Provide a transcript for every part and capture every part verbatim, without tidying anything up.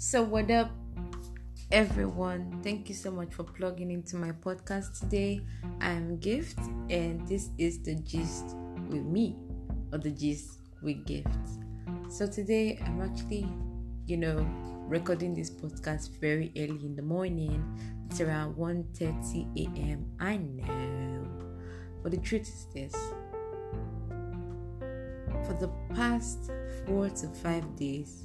So what up, everyone? Thank you so much for plugging into my podcast today. I'm Gift, and this is The Gist with me, or The Gist with Gift. So today I'm actually, you know, recording this podcast very early in the morning. It's around one thirty a.m. I know, but the truth is this: for the past four to five days,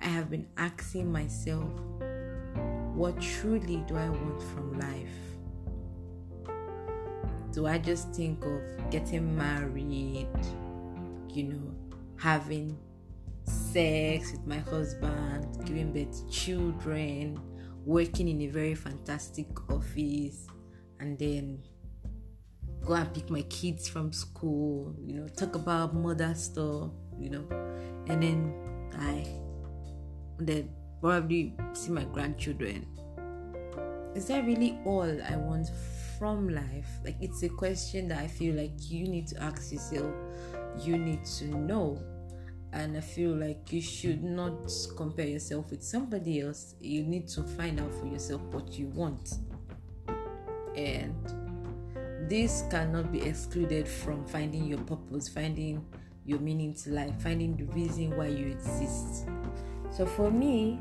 I have been asking myself, what truly do I want from life? Do I just think of getting married, you know, having sex with my husband, giving birth to children, working in a very fantastic office, and then go and pick my kids from school, you know, talk about mother stuff, you know, and then I then probably see my grandchildren. Is that really all I want from life? Like, it's a question that I feel like you need to ask yourself, you need to know. And I feel like you should not compare yourself with somebody else. You need to find out for yourself what you want. And this cannot be excluded from finding your purpose, finding your meaning to life, finding the reason why you exist. So for me,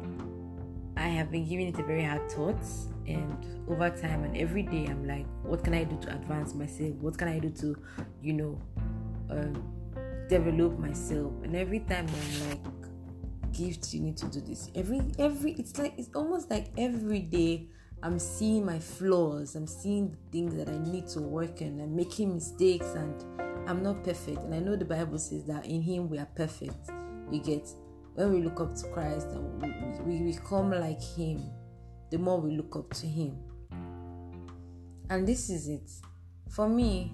I have been giving it a very hard thought. And over time and every day, I'm like, what can I do to advance myself? What can I do to, you know, um, develop myself? And every time I'm like, Gift, you need to do this. Every every it's like it's almost like every day I'm seeing my flaws, I'm seeing the things that I need to work on, I'm making mistakes, and I'm not perfect. And I know the Bible says that in him we are perfect. You get, when we look up to Christ and we, we become like him, the more we look up to him. And this is it for me.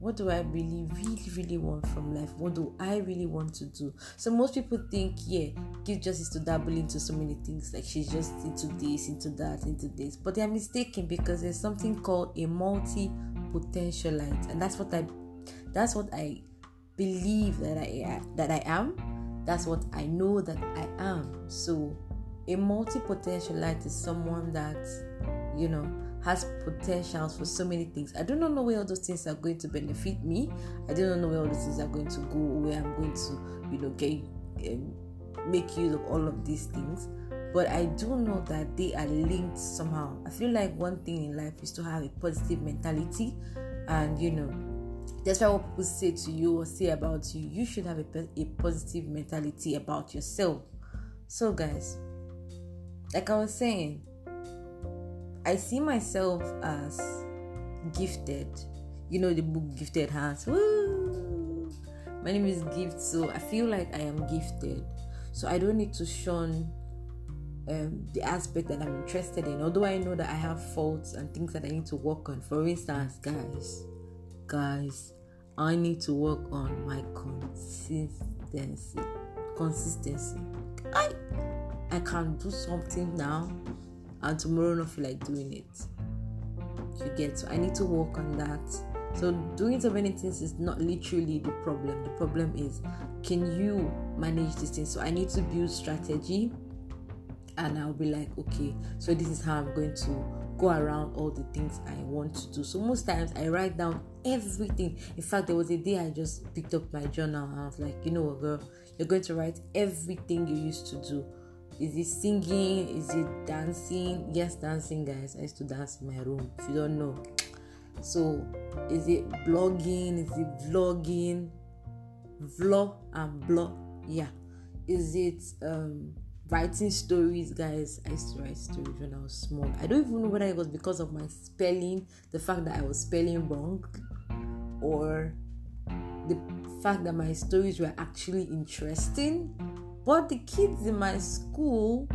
What do I really, really, really want from life? What do I really want to do? So most people think, yeah, Gift just is to dabble into so many things. Like, she's just into this, into that, into this. But they are mistaken, because there's something called a multi-potentialite, and that's what I, that's what I believe that I that I am. That's what I know that I am. So a multi-potentialite is someone that, you know, has potentials for so many things. I do not know where all those things are going to benefit me. I do not know where all those things are going to go, where I'm going to, you know, get um, make use of all of these things. But I do know that they are linked somehow. I feel like one thing in life is to have a positive mentality, and you know, that's why what people say to you or say about you, you should have a, a positive mentality about yourself. So guys, like I was saying, I see myself as gifted. You know the book Gifted Hands. Woo! My name is Gift, so I feel like I am gifted. So I don't need to shun um, the aspect that I'm interested in. Although I know that I have faults and things that I need to work on. For instance, guys, guys, I need to work on my consistency. Consistency. I, I can do something now, and tomorrow not feel like doing it. You get, so I need to work on that. So doing so many things is not literally the problem. The problem is, can you manage this thing? So I need to build strategy, and I'll be like, okay, so this is how I'm going to go around all the things I want to do. So most times I write down everything. In fact, there was a day I just picked up my journal and I was like, you know what, girl, you're going to write everything you used to do. Is it singing? Is it dancing? Yes, dancing, guys. I used to dance in my room, if you don't know. So, is it blogging? Is it vlogging? Vlog and blog. Yeah. Is it um, writing stories, guys? I used to write stories when I was small. I don't even know whether it was because of my spelling, the fact that I was spelling wrong, or the fact that my stories were actually interesting. But the kids in my school,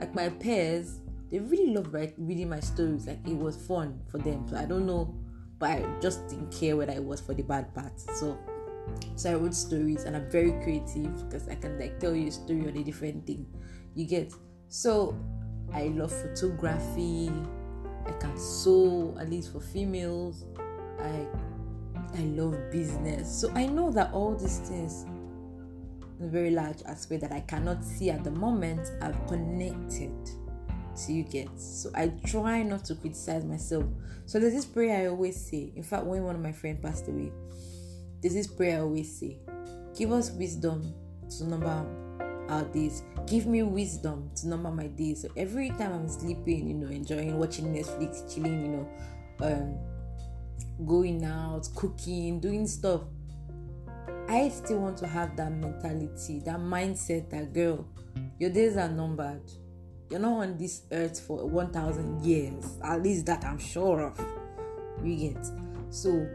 like my peers, they really loved reading my stories. Like, it was fun for them. So I don't know, but I just didn't care whether it was for the bad part. So, so I wrote stories, and I'm very creative because I can like tell you a story on a different thing. You get. So I love photography. I can sew, at least for females. I I love business. So I know that all these things a very large aspect that I cannot see at the moment, I've connected to you get. So I try not to criticize myself. So there's this prayer I always say. In fact, when one of my friends passed away, there's this prayer I always say. Give us wisdom to number our days. Give me wisdom to number my days. So every time I'm sleeping, you know, enjoying, watching Netflix, chilling, you know, um, going out, cooking, doing stuff, I still want to have that mentality, that mindset that, girl, your days are numbered. You're not on this earth for one thousand years. At least that I'm sure of. You get. So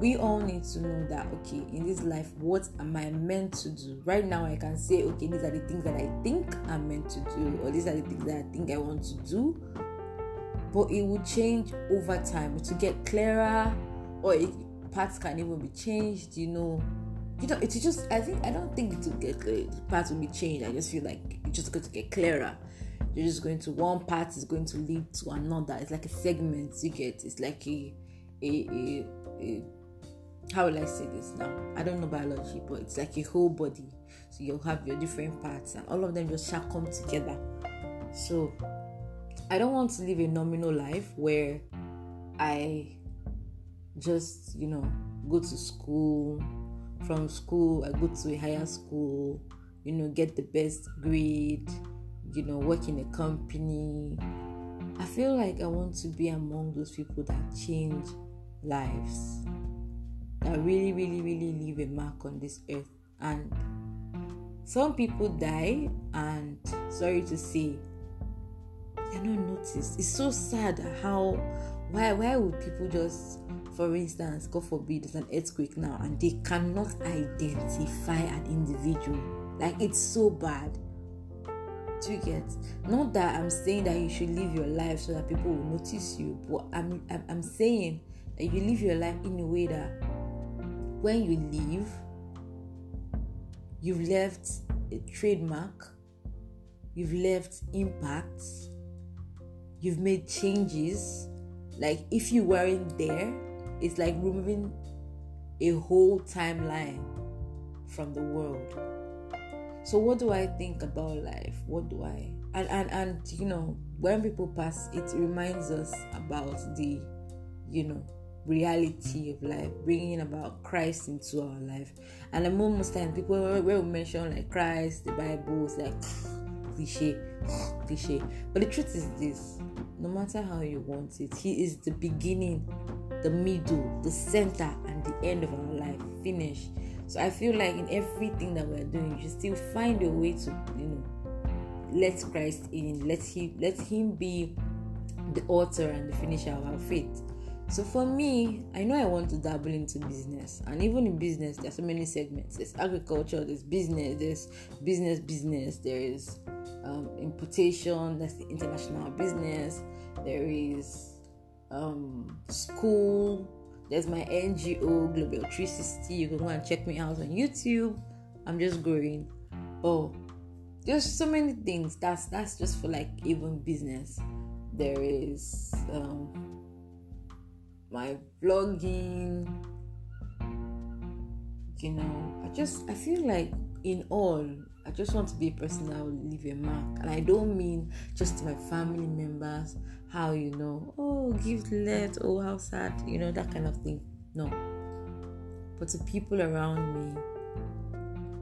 we all need to know that, okay, in this life, what am I meant to do? Right now, I can say, okay, these are the things that I think I'm meant to do, or these are the things that I think I want to do. But it will change over time to get clearer, or it, parts can even be changed, you know. You know, it's just, I think, I don't think it will get clear. Parts will be changed. I just feel like it's just going to get clearer. You're just going to, one part is going to lead to another. It's like a segment, you get. It's like a, a, a, a how will I say this now? I don't know biology, but it's like a whole body. So you'll have your different parts, and all of them just shall come together. So I don't want to live a nominal life where I just, you know, go to school. From school, I go to a higher school, you know, get the best grade, you know, work in a company. I feel like I want to be among those people that change lives, that really, really, really leave a mark on this earth. And some people die, and sorry to say, they're not noticed. It's so sad how, why, why would people just, for instance, God forbid, there's an earthquake now, and they cannot identify an individual. Like, it's so bad. Do you get? Not that I'm saying that you should live your life so that people will notice you, but I'm I'm, I'm saying that you live your life in a way that when you leave, you've left a trademark, you've left impacts, you've made changes. Like, if you weren't there, it's like removing a whole timeline from the world. So what do I think about life? What do I... And, and, and you know, when people pass, it reminds us about the, you know, reality of life, bringing about Christ into our life. And the most time, people, when we mention, like, Christ, the Bible, it's like, cliche, cliche. But the truth is this, no matter how you want it, He is the beginning, the middle, the center, and the end of our life. Finish. So I feel like in everything that we're doing, you should still find a way to, you know, let Christ in, let Him, let Him be the author and the finisher of our faith. So for me, I know I want to dabble into business, and even in business, there are so many segments. There's agriculture, there's business, there's business, business, there is um, importation, that's the international business, there is. Um, school, there's my N G O, Global three sixty. You can go and check me out on YouTube. I'm just growing. Oh, there's so many things. That's that's just for, like, even business. There is um, my vlogging. You know, I just I feel like in all, I just want to be a person that will leave a mark. And I don't mean just to my family members, how, you know, oh, give left, oh, how sad, you know, that kind of thing. No. But to people around me.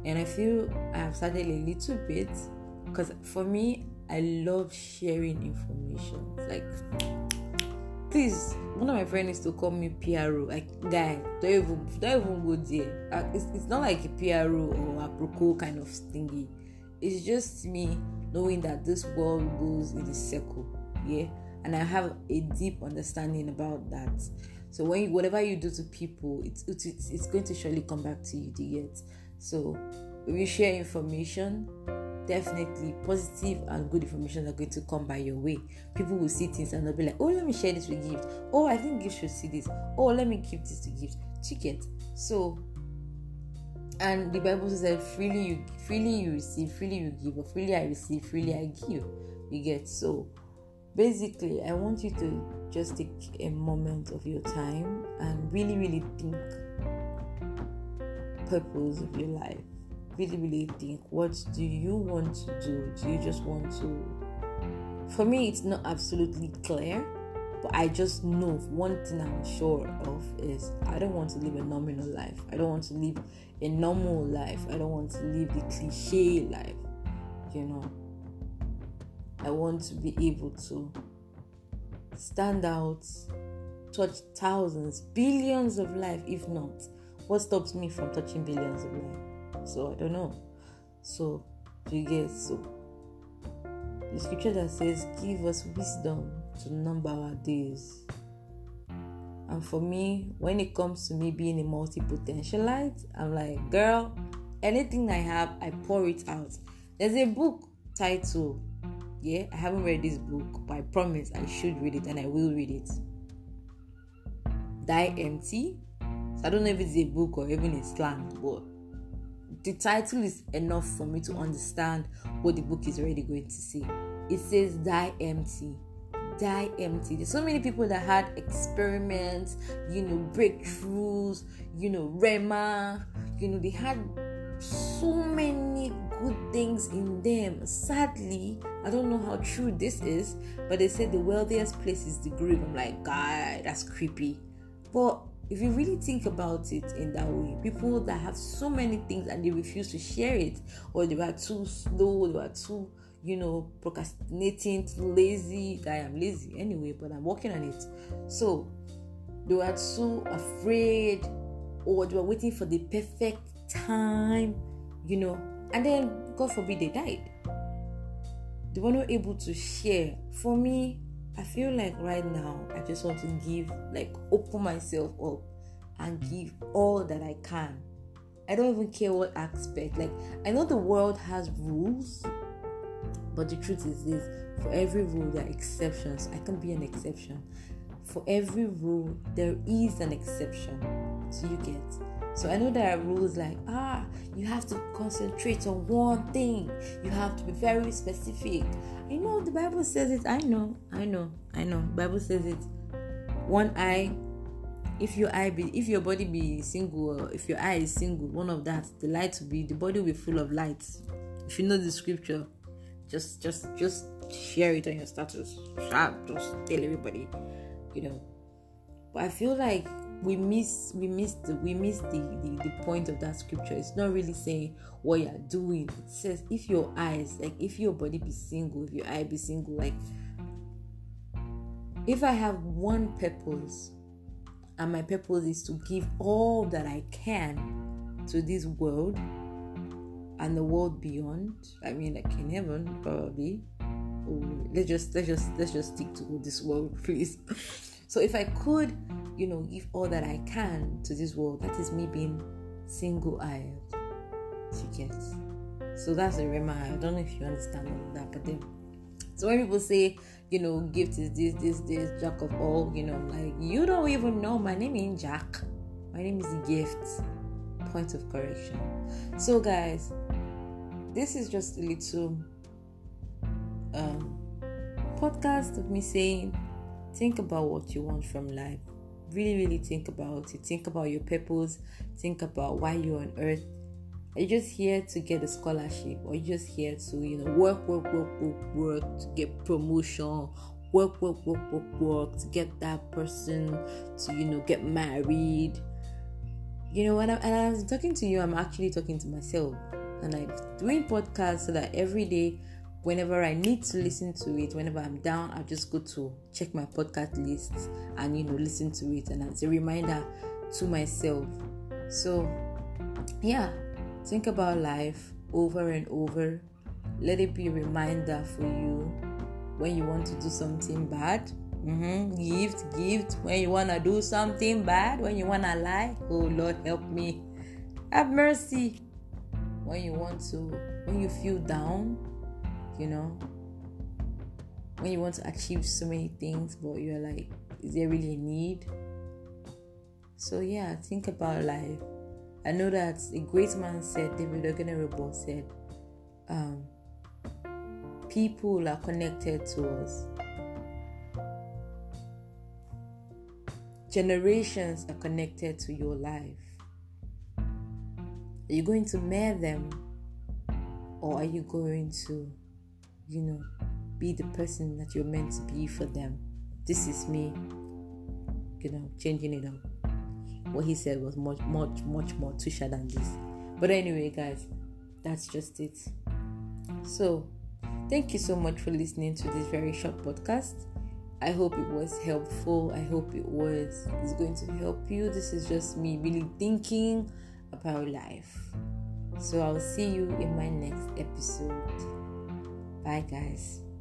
And I feel I have started a little bit, because for me, I love sharing information. Like, please, one of my friends used to call me P R O. Like, guy, don't even, don't even go there. Uh, it's, it's not like a P R O or a Proco kind of thingy. It's just me knowing that this world goes in a circle, yeah? And I have a deep understanding about that. So when you, whatever you do to people, it's, it's, it's going to surely come back to you, do you get? So if you share information, definitely positive and good information are going to come by your way. People will see things and they'll be like, oh, let me share this with Gift. Oh, I think Gift should see this. Oh, let me give this to Gift. Ticket. So, and the Bible says, freely you freely you receive, freely you give, or freely I receive, freely I give. You get. So basically, I want you to just take a moment of your time and really, really think purpose of your life. really, really think, what do you want to do? Do you just want to... For me, it's not absolutely clear, but I just know one thing I'm sure of is I don't want to live a nominal life. I don't want to live a normal life. I don't want to live the cliche life, you know. I want to be able to stand out, touch thousands, billions of lives, if not. What stops me from touching billions of lives? So I don't know. So, you get so. The scripture that says, give us wisdom to number our days. And for me, when it comes to me being a multi-potentialite, I'm like, girl, anything I have, I pour it out. There's a book titled, yeah, I haven't read this book, but I promise I should read it and I will read it. Die Empty. So I don't know if it's a book or even a slang, but the title is enough for me to understand what the book is already going to say. It says, die empty. Die empty. There's so many people that had experiments, you know, breakthroughs, you know, Rema, you know, they had so many good things in them. Sadly, I don't know how true this is, but they said the wealthiest place is the grave. I'm like, God, that's creepy. But if you really think about it in that way, people that have so many things and they refuse to share it, or they were too slow, they were too, you know, procrastinating, too lazy. I am lazy anyway, but I'm working on it. So they were too afraid, or they were waiting for the perfect time, you know, and then God forbid they died. They were not able to share. For me, I feel like right now, I just want to give, like, open myself up and give all that I can. I don't even care what aspect. Like, I know the world has rules, but the truth is this. For every rule, there are exceptions. I can be an exception. For every rule, there is an exception. So you get. So I know there are rules like, ah, you have to concentrate on one thing. You have to be very specific. I know the Bible says it. I know, I know, I know. Bible says it. One eye, if your eye be, if your body be single, if your eye is single, one of that, the light will be, the body will be full of light. If you know the scripture, just, just, just share it on your status. Sharp, just tell everybody, you know. But I feel like we miss, we miss, the, we miss the, the, the point of that scripture. It's not really saying what you're doing. It says if your eyes, like if your body be single, if your eye be single, like if I have one purpose, and my purpose is to give all that I can to this world and the world beyond. I mean, like in heaven, probably. Oh, let's just, let's just, let's just stick to this world, please. So if I could, you know, give all that I can to this world, that is me being single-eyed. You get. So that's a rema. I don't know if you understand all of that, but then. So when people say, you know, gift is this, this, this, jack of all, you know, I'm like, you don't even know. My name ain't Jack. My name is Gift. Point of correction. So guys, this is just a little um, podcast of me saying, think about what you want from life. Really, really think about it. Think about your purpose. Think about why you're on earth. Are you just here to get a scholarship? Or are you just here to, you know, work, work, work, work, work, to get promotion? Work, work, work, work, work, to get that person to, you know, get married? You know, when I'm, and I'm talking to you, I'm actually talking to myself. And I'm doing podcasts so that every day, whenever I need to listen to it, whenever I'm down, I just go to check my podcast list and, you know, listen to it. And it's a reminder to myself. So, yeah, think about life over and over. Let it be a reminder for you when you want to do something bad. Mm-hmm. Gift, gift. When you want to do something bad, when you want to lie, oh Lord, help me. Have mercy. When you want to, when you feel down, you know, when you want to achieve so many things, but you're like, is there really a need? So yeah, think about life. I know that a great man said, David Degenerobo said, um, people are connected to us. Generations are connected to your life. Are you going to marry them? Or are you going to, you know, be the person that you're meant to be for them? This is me, you know, changing it up. What he said was much, much, much more tusher than this. But anyway, guys, that's just it. So, thank you so much for listening to this very short podcast. I hope it was helpful. I hope it was it's going to help you. This is just me really thinking about life. So I'll see you in my next episode. Bye, guys.